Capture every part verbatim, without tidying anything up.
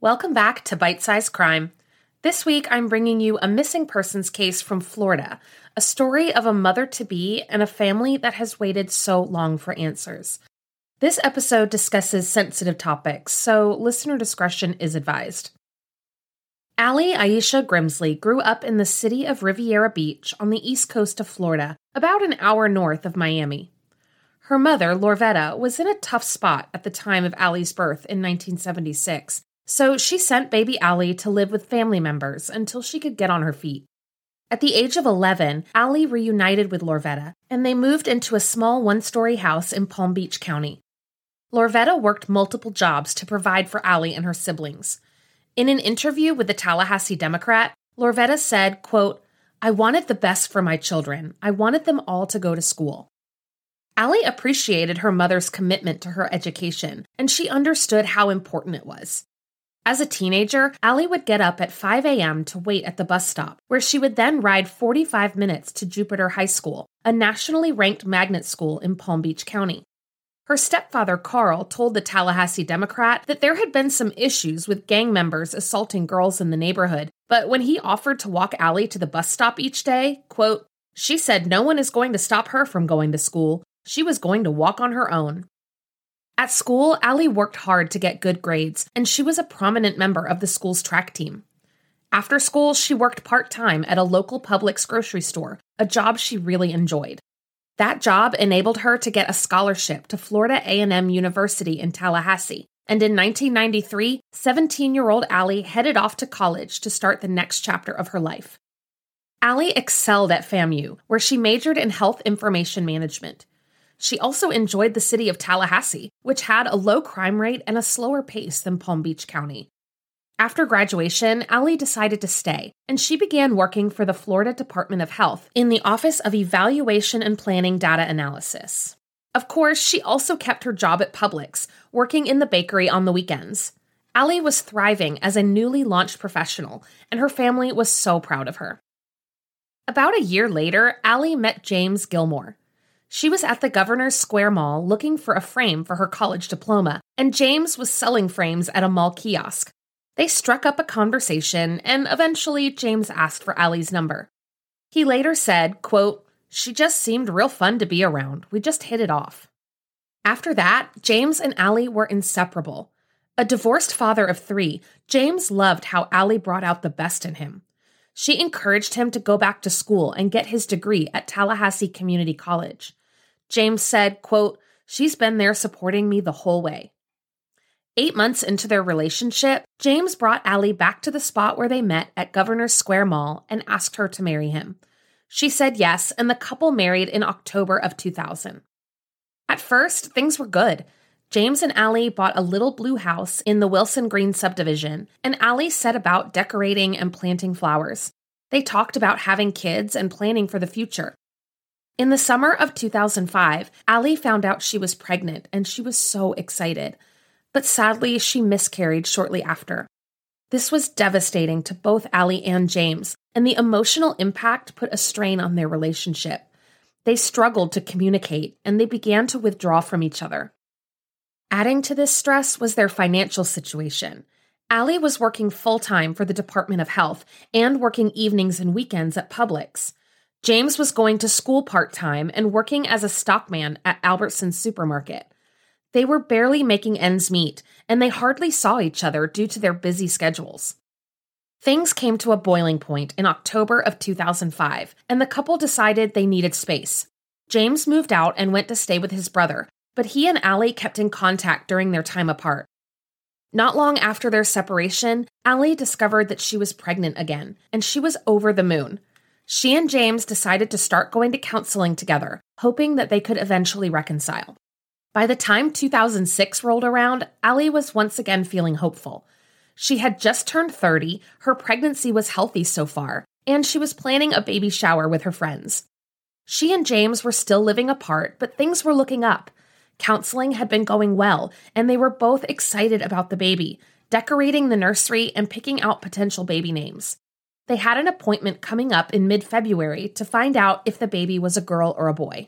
Welcome back to Bite-Sized Crime. This week, I'm bringing you a missing persons case from Florida, a story of a mother-to-be and a family that has waited so long for answers. This episode discusses sensitive topics, so listener discretion is advised. Allie Aisha Grimsley grew up in the city of Riviera Beach on the east coast of Florida, about an hour north of Miami. Her mother, Lorvetta, was in a tough spot at the time of Allie's birth in nineteen seventy-six, so she sent baby Allie to live with family members until she could get on her feet. At the age of eleven, Allie reunited with Lorvetta, and they moved into a small one-story house in Palm Beach County. Lorvetta worked multiple jobs to provide for Allie and her siblings. In an interview with the Tallahassee Democrat, Lorvetta said, quote, "I wanted the best for my children. I wanted them all to go to school." Allie appreciated her mother's commitment to her education, and she understood how important it was. As a teenager, Allie would get up at five a.m. to wait at the bus stop, where she would then ride forty-five minutes to Jupiter High School, a nationally ranked magnet school in Palm Beach County. Her stepfather, Carl, told the Tallahassee Democrat that there had been some issues with gang members assaulting girls in the neighborhood, but when he offered to walk Allie to the bus stop each day, quote, "She said no one is going to stop her from going to school. She was going to walk on her own." At school, Allie worked hard to get good grades, and she was a prominent member of the school's track team. After school, she worked part-time at a local Publix grocery store, a job she really enjoyed. That job enabled her to get a scholarship to Florida A and M University in Tallahassee, and in nineteen ninety-three, seventeen-year-old Allie headed off to college to start the next chapter of her life. Allie excelled at FAMU, where she majored in health information management. She also enjoyed the city of Tallahassee, which had a low crime rate and a slower pace than Palm Beach County. After graduation, Allie decided to stay, and she began working for the Florida Department of Health in the Office of Evaluation and Planning Data Analysis. Of course, she also kept her job at Publix, working in the bakery on the weekends. Allie was thriving as a newly launched professional, and her family was so proud of her. About a year later, Allie met James Gilmore. She was at the Governor's Square Mall looking for a frame for her college diploma, and James was selling frames at a mall kiosk. They struck up a conversation, and eventually James asked for Allie's number. He later said, quote, "She just seemed real fun to be around. We just hit it off." After that, James and Allie were inseparable. A divorced father of three, James loved how Allie brought out the best in him. She encouraged him to go back to school and get his degree at Tallahassee Community College. James said, quote, "She's been there supporting me the whole way." Eight months into their relationship, James brought Allie back to the spot where they met at Governor's Square Mall and asked her to marry him. She said yes, and the couple married in October of two thousand. At first, things were good. James and Allie bought a little blue house in the Wilson Green subdivision, and Allie set about decorating and planting flowers. They talked about having kids and planning for the future. In the summer of two thousand five, Allie found out she was pregnant, and she was so excited. But sadly, she miscarried shortly after. This was devastating to both Allie and James, and the emotional impact put a strain on their relationship. They struggled to communicate, and they began to withdraw from each other. Adding to this stress was their financial situation. Allie was working full-time for the Department of Health and working evenings and weekends at Publix. James was going to school part-time and working as a stockman at Albertson's supermarket. They were barely making ends meet, and they hardly saw each other due to their busy schedules. Things came to a boiling point in October of two thousand five, and the couple decided they needed space. James moved out and went to stay with his brother, but he and Allie kept in contact during their time apart. Not long after their separation, Allie discovered that she was pregnant again, and she was over the moon. She and James decided to start going to counseling together, hoping that they could eventually reconcile. By the time two thousand six rolled around, Allie was once again feeling hopeful. She had just turned thirty, her pregnancy was healthy so far, and she was planning a baby shower with her friends. She and James were still living apart, but things were looking up. Counseling had been going well, and they were both excited about the baby, decorating the nursery and picking out potential baby names. They had an appointment coming up in mid-February to find out if the baby was a girl or a boy.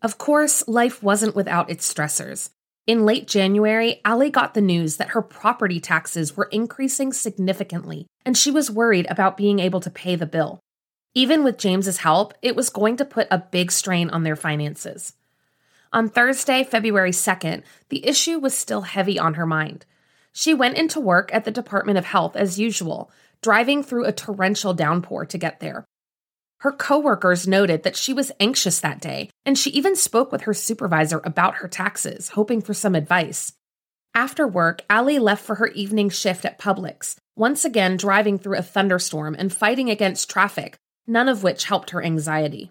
Of course, life wasn't without its stressors. In late January, Allie got the news that her property taxes were increasing significantly, and she was worried about being able to pay the bill. Even with James's help, it was going to put a big strain on their finances. On Thursday, February second, the issue was still heavy on her mind. She went into work at the Department of Health as usual, driving through a torrential downpour to get there. Her coworkers noted that she was anxious that day, and she even spoke with her supervisor about her taxes, hoping for some advice. After work, Allie left for her evening shift at Publix, once again driving through a thunderstorm and fighting against traffic, none of which helped her anxiety.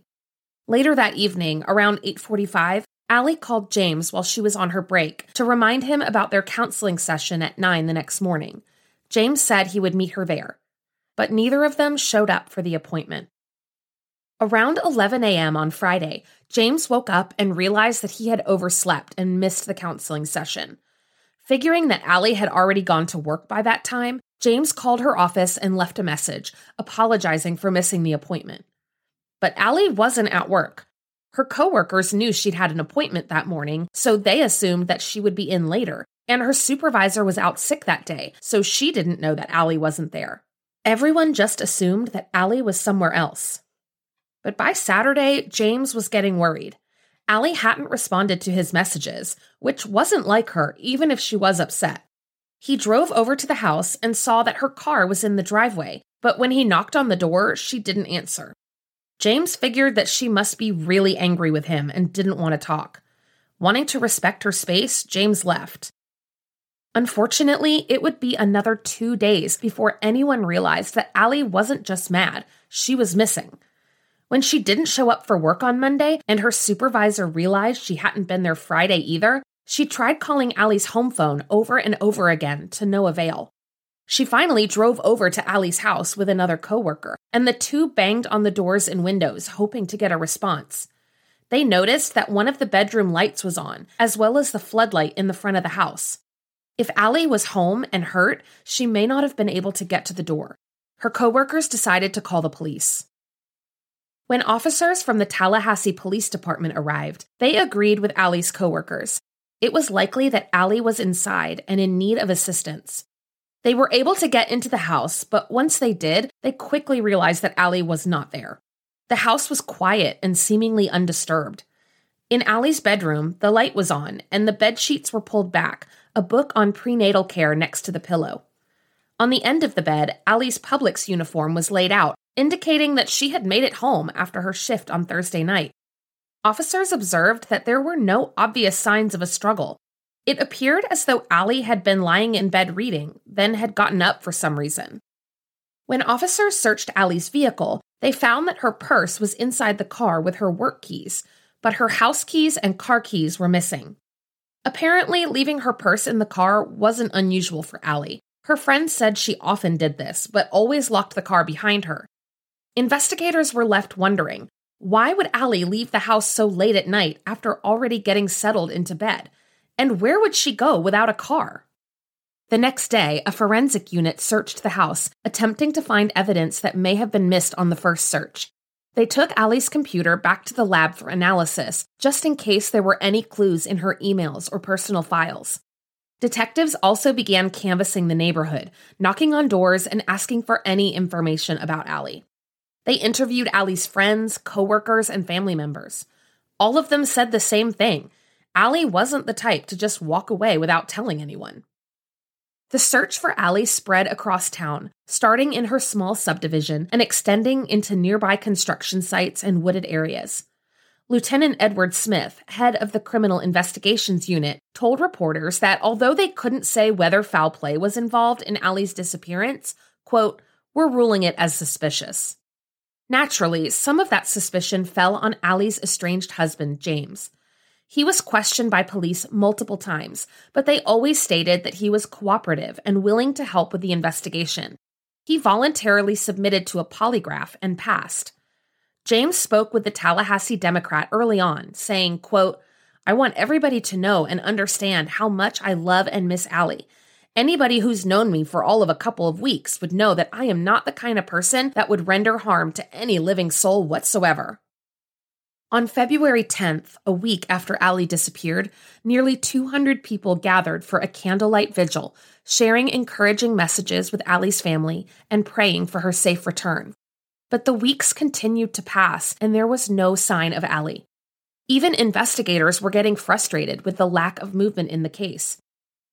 Later that evening, around eight forty-five, Allie called James while she was on her break to remind him about their counseling session at nine the next morning. James said he would meet her there, but neither of them showed up for the appointment. Around eleven a.m. on Friday, James woke up and realized that he had overslept and missed the counseling session. Figuring that Allie had already gone to work by that time, James called her office and left a message, apologizing for missing the appointment. But Allie wasn't at work. Her coworkers knew she'd had an appointment that morning, so they assumed that she would be in later, and her supervisor was out sick that day, so she didn't know that Allie wasn't there. Everyone just assumed that Allie was somewhere else. But by Saturday, James was getting worried. Allie hadn't responded to his messages, which wasn't like her, even if she was upset. He drove over to the house and saw that her car was in the driveway, but when he knocked on the door, she didn't answer. James figured that she must be really angry with him and didn't want to talk. Wanting to respect her space, James left. Unfortunately, it would be another two days before anyone realized that Allie wasn't just mad, she was missing. When she didn't show up for work on Monday and her supervisor realized she hadn't been there Friday either, she tried calling Allie's home phone over and over again to no avail. She finally drove over to Allie's house with another coworker, and the two banged on the doors and windows, hoping to get a response. They noticed that one of the bedroom lights was on, as well as the floodlight in the front of the house. If Allie was home and hurt, she may not have been able to get to the door. Her coworkers decided to call the police. When officers from the Tallahassee Police Department arrived, they agreed with Allie's coworkers. It was likely that Allie was inside and in need of assistance. They were able to get into the house, but once they did, they quickly realized that Allie was not there. The house was quiet and seemingly undisturbed. In Allie's bedroom, the light was on, and the bed sheets were pulled back, a book on prenatal care next to the pillow. On the end of the bed, Allie's Publix uniform was laid out, indicating that she had made it home after her shift on Thursday night. Officers observed that there were no obvious signs of a struggle. It appeared as though Allie had been lying in bed reading, then had gotten up for some reason. When officers searched Allie's vehicle, they found that her purse was inside the car with her work keys, but her house keys and car keys were missing. Apparently, leaving her purse in the car wasn't unusual for Allie. Her friend said she often did this, but always locked the car behind her. Investigators were left wondering, why would Allie leave the house so late at night after already getting settled into bed? And where would she go without a car? The next day, a forensic unit searched the house, attempting to find evidence that may have been missed on the first search. They took Allie's computer back to the lab for analysis, just in case there were any clues in her emails or personal files. Detectives also began canvassing the neighborhood, knocking on doors and asking for any information about Allie. They interviewed Allie's friends, coworkers, and family members. All of them said the same thing. Allie wasn't the type to just walk away without telling anyone. The search for Allie spread across town, starting in her small subdivision and extending into nearby construction sites and wooded areas. Lieutenant Edward Smith, head of the Criminal Investigations Unit, told reporters that although they couldn't say whether foul play was involved in Allie's disappearance, quote, "we're ruling it as suspicious." Naturally, some of that suspicion fell on Allie's estranged husband, James. He was questioned by police multiple times, but they always stated that he was cooperative and willing to help with the investigation. He voluntarily submitted to a polygraph and passed. James spoke with the Tallahassee Democrat early on, saying, quote, "I want everybody to know and understand how much I love and miss Allie. Anybody who's known me for all of a couple of weeks would know that I am not the kind of person that would render harm to any living soul whatsoever." On February tenth, a week after Allie disappeared, nearly two hundred people gathered for a candlelight vigil, sharing encouraging messages with Allie's family and praying for her safe return. But the weeks continued to pass, and there was no sign of Allie. Even investigators were getting frustrated with the lack of movement in the case.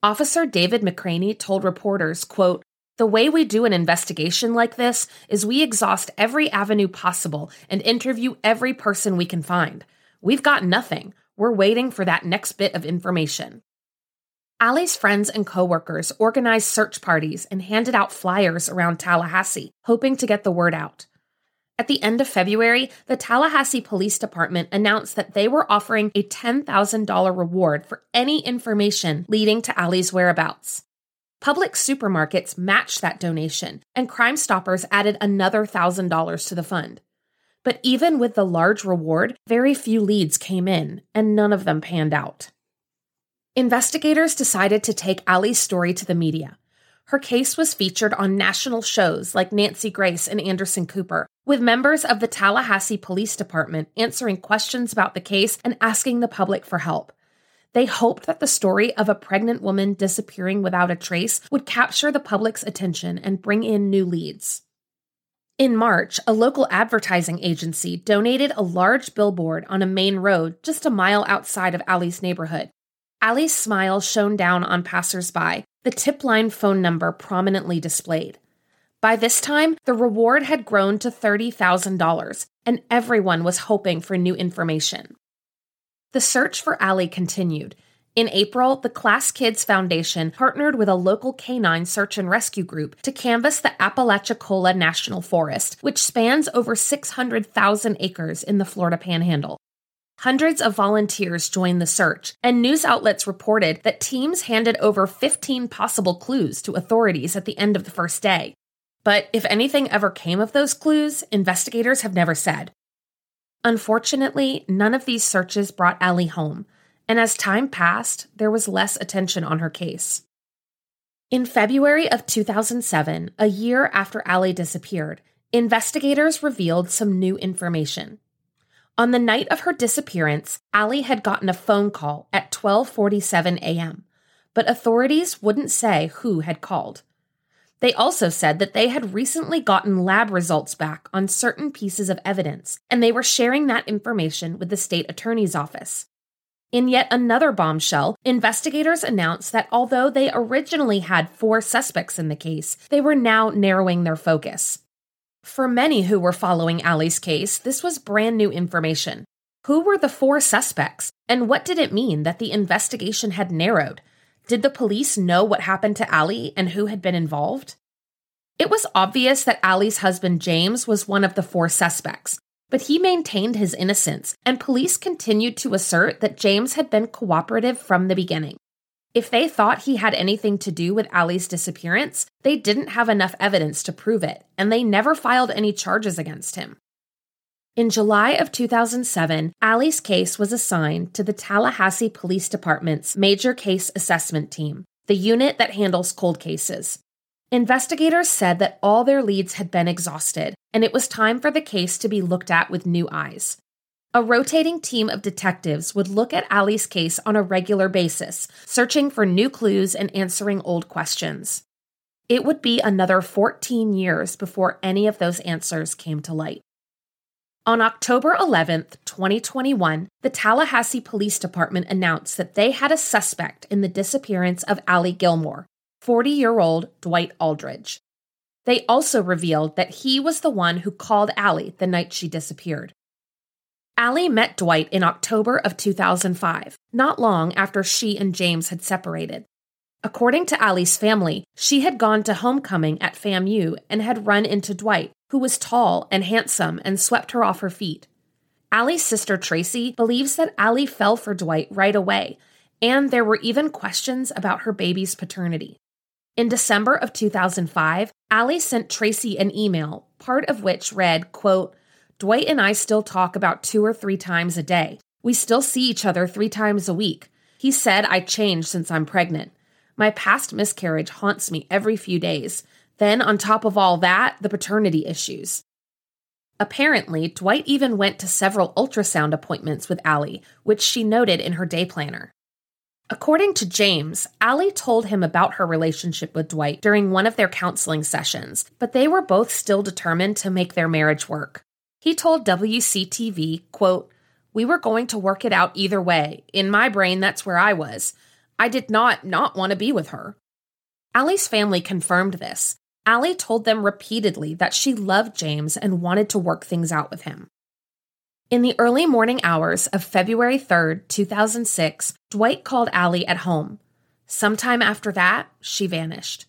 Officer David McCraney told reporters, quote, "The way we do an investigation like this is we exhaust every avenue possible and interview every person we can find. We've got nothing. We're waiting for that next bit of information." Allie's friends and coworkers organized search parties and handed out flyers around Tallahassee, hoping to get the word out. At the end of February, the Tallahassee Police Department announced that they were offering a ten thousand dollars reward for any information leading to Allie's whereabouts. Public supermarkets matched that donation, and Crime Stoppers added another one thousand dollars to the fund. But even with the large reward, very few leads came in, and none of them panned out. Investigators decided to take Allie's story to the media. Her case was featured on national shows like Nancy Grace and Anderson Cooper, with members of the Tallahassee Police Department answering questions about the case and asking the public for help. They hoped that the story of a pregnant woman disappearing without a trace would capture the public's attention and bring in new leads. In March, a local advertising agency donated a large billboard on a main road just a mile outside of Allie's neighborhood. Allie's smile shone down on passersby, the tip line phone number prominently displayed. By this time, the reward had grown to thirty thousand dollars, and everyone was hoping for new information. The search for Allie continued. In April, the Class Kids Foundation partnered with a local canine search and rescue group to canvass the Apalachicola National Forest, which spans over six hundred thousand acres in the Florida Panhandle. Hundreds of volunteers joined the search, and news outlets reported that teams handed over fifteen possible clues to authorities at the end of the first day. But if anything ever came of those clues, investigators have never said. Unfortunately, none of these searches brought Allie home, and as time passed, there was less attention on her case. In February of two thousand seven, a year after Allie disappeared, investigators revealed some new information. On the night of her disappearance, Allie had gotten a phone call at twelve forty-seven a.m., but authorities wouldn't say who had called. They also said that they had recently gotten lab results back on certain pieces of evidence, and they were sharing that information with the state attorney's office. In yet another bombshell, investigators announced that although they originally had four suspects in the case, they were now narrowing their focus. For many who were following Allie's case, this was brand new information. Who were the four suspects, and what did it mean that the investigation had narrowed? Did the police know what happened to Allie and who had been involved? It was obvious that Allie's husband James was one of the four suspects, but he maintained his innocence, and police continued to assert that James had been cooperative from the beginning. If they thought he had anything to do with Allie's disappearance, they didn't have enough evidence to prove it, and they never filed any charges against him. In July of two thousand seven, Allie's case was assigned to the Tallahassee Police Department's Major Case Assessment Team, the unit that handles cold cases. Investigators said that all their leads had been exhausted, and it was time for the case to be looked at with new eyes. A rotating team of detectives would look at Allie's case on a regular basis, searching for new clues and answering old questions. It would be another fourteen years before any of those answers came to light. On October eleventh, twenty twenty-one, the Tallahassee Police Department announced that they had a suspect in the disappearance of Allie Gilmore, forty-year-old Dwight Aldridge. They also revealed that he was the one who called Allie the night she disappeared. Allie met Dwight in October of two thousand five, not long after she and James had separated. According to Allie's family, she had gone to homecoming at FAMU and had run into Dwight, who was tall and handsome and swept her off her feet. Allie's sister, Tracy, believes that Allie fell for Dwight right away, and there were even questions about her baby's paternity. In December of two thousand five, Allie sent Tracy an email, part of which read, quote, "Dwight and I still talk about two or three times a day. We still see each other three times a week. He said I changed since I'm pregnant. My past miscarriage haunts me every few days. Then, on top of all that, the paternity issues." Apparently, Dwight even went to several ultrasound appointments with Allie, which she noted in her day planner. According to James, Allie told him about her relationship with Dwight during one of their counseling sessions, but they were both still determined to make their marriage work. He told W C T V, quote, "We were going to work it out either way. In my brain, that's where I was. I did not not want to be with her." Allie's family confirmed this. Allie told them repeatedly that she loved James and wanted to work things out with him. In the early morning hours of February third, two thousand six, Dwight called Allie at home. Sometime after that, she vanished.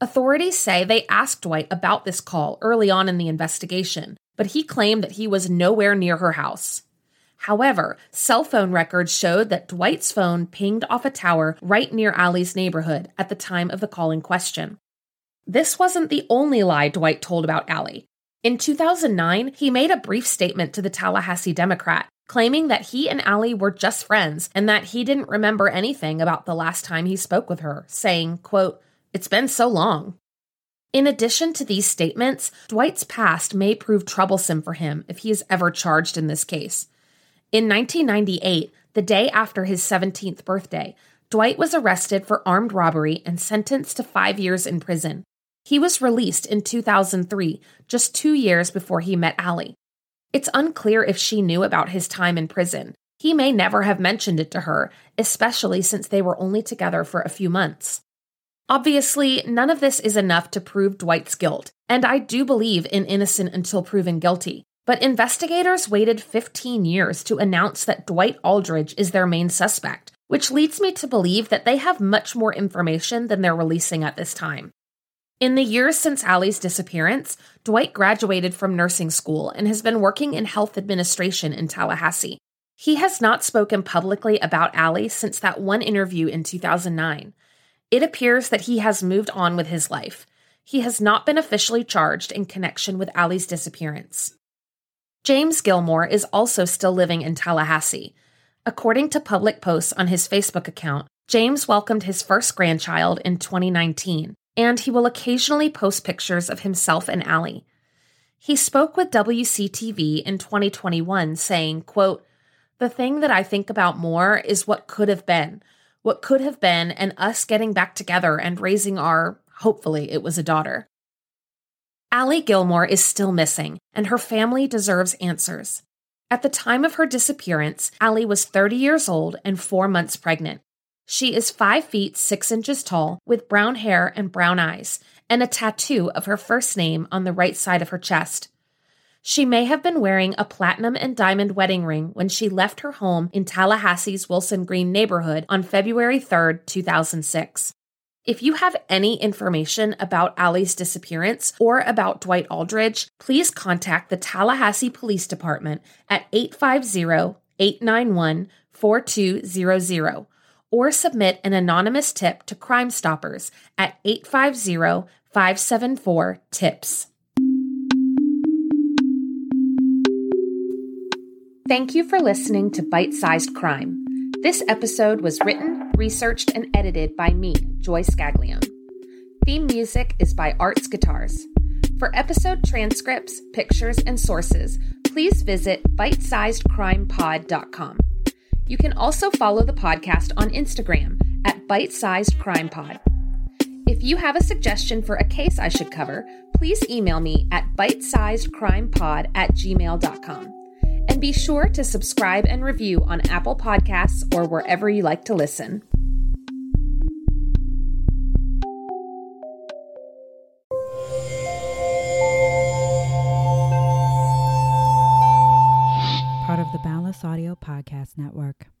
Authorities say they asked Dwight about this call early on in the investigation, but he claimed that he was nowhere near her house. However, cell phone records showed that Dwight's phone pinged off a tower right near Allie's neighborhood at the time of the call in question. This wasn't the only lie Dwight told about Allie. In two thousand nine, he made a brief statement to the Tallahassee Democrat, claiming that he and Allie were just friends and that he didn't remember anything about the last time he spoke with her, saying, quote, "It's been so long." In addition to these statements, Dwight's past may prove troublesome for him if he is ever charged in this case. In nineteen ninety-eight, the day after his seventeenth birthday, Dwight was arrested for armed robbery and sentenced to five years in prison. He was released in two thousand three, just two years before he met Allie. It's unclear if she knew about his time in prison. He may never have mentioned it to her, especially since they were only together for a few months. Obviously, none of this is enough to prove Dwight's guilt, and I do believe in innocent until proven guilty. But investigators waited fifteen years to announce that Dwight Aldridge is their main suspect, which leads me to believe that they have much more information than they're releasing at this time. In the years since Allie's disappearance, Dwight graduated from nursing school and has been working in health administration in Tallahassee. He has not spoken publicly about Allie since that one interview in two thousand nine. It appears that he has moved on with his life. He has not been officially charged in connection with Allie's disappearance. James Gilmore is also still living in Tallahassee. According to public posts on his Facebook account, James welcomed his first grandchild in twenty nineteen. And he will occasionally post pictures of himself and Allie. He spoke with W C T V in twenty twenty-one, saying, quote, "The thing that I think about more is what could have been, what could have been, and us getting back together and raising our, hopefully it was a daughter." Allie Gilmore is still missing, and her family deserves answers. At the time of her disappearance, Allie was thirty years old and four months pregnant. She is five feet six inches tall, with brown hair and brown eyes, and a tattoo of her first name on the right side of her chest. She may have been wearing a platinum and diamond wedding ring when she left her home in Tallahassee's Wilson Green neighborhood on February third, two thousand six. If you have any information about Allie's disappearance or about Dwight Aldridge, please contact the Tallahassee Police Department at eight five zero, eight nine one, four two zero zero. Or submit an anonymous tip to Crime Stoppers at eight five zero, five seven four, TIPS. Thank you for listening to Bite-Sized Crime. This episode was written, researched, and edited by me, Joy Scaglione. Theme music is by Arts Guitars. For episode transcripts, pictures, and sources, please visit bite sized crime pod dot com. You can also follow the podcast on Instagram at Bite-Sized Crime Pod. If you have a suggestion for a case I should cover, please email me at bitesizedcrimepod at gmail dot com. And be sure to subscribe and review on Apple Podcasts or wherever you like to listen. Part of the Boundless Audio Podcast Network.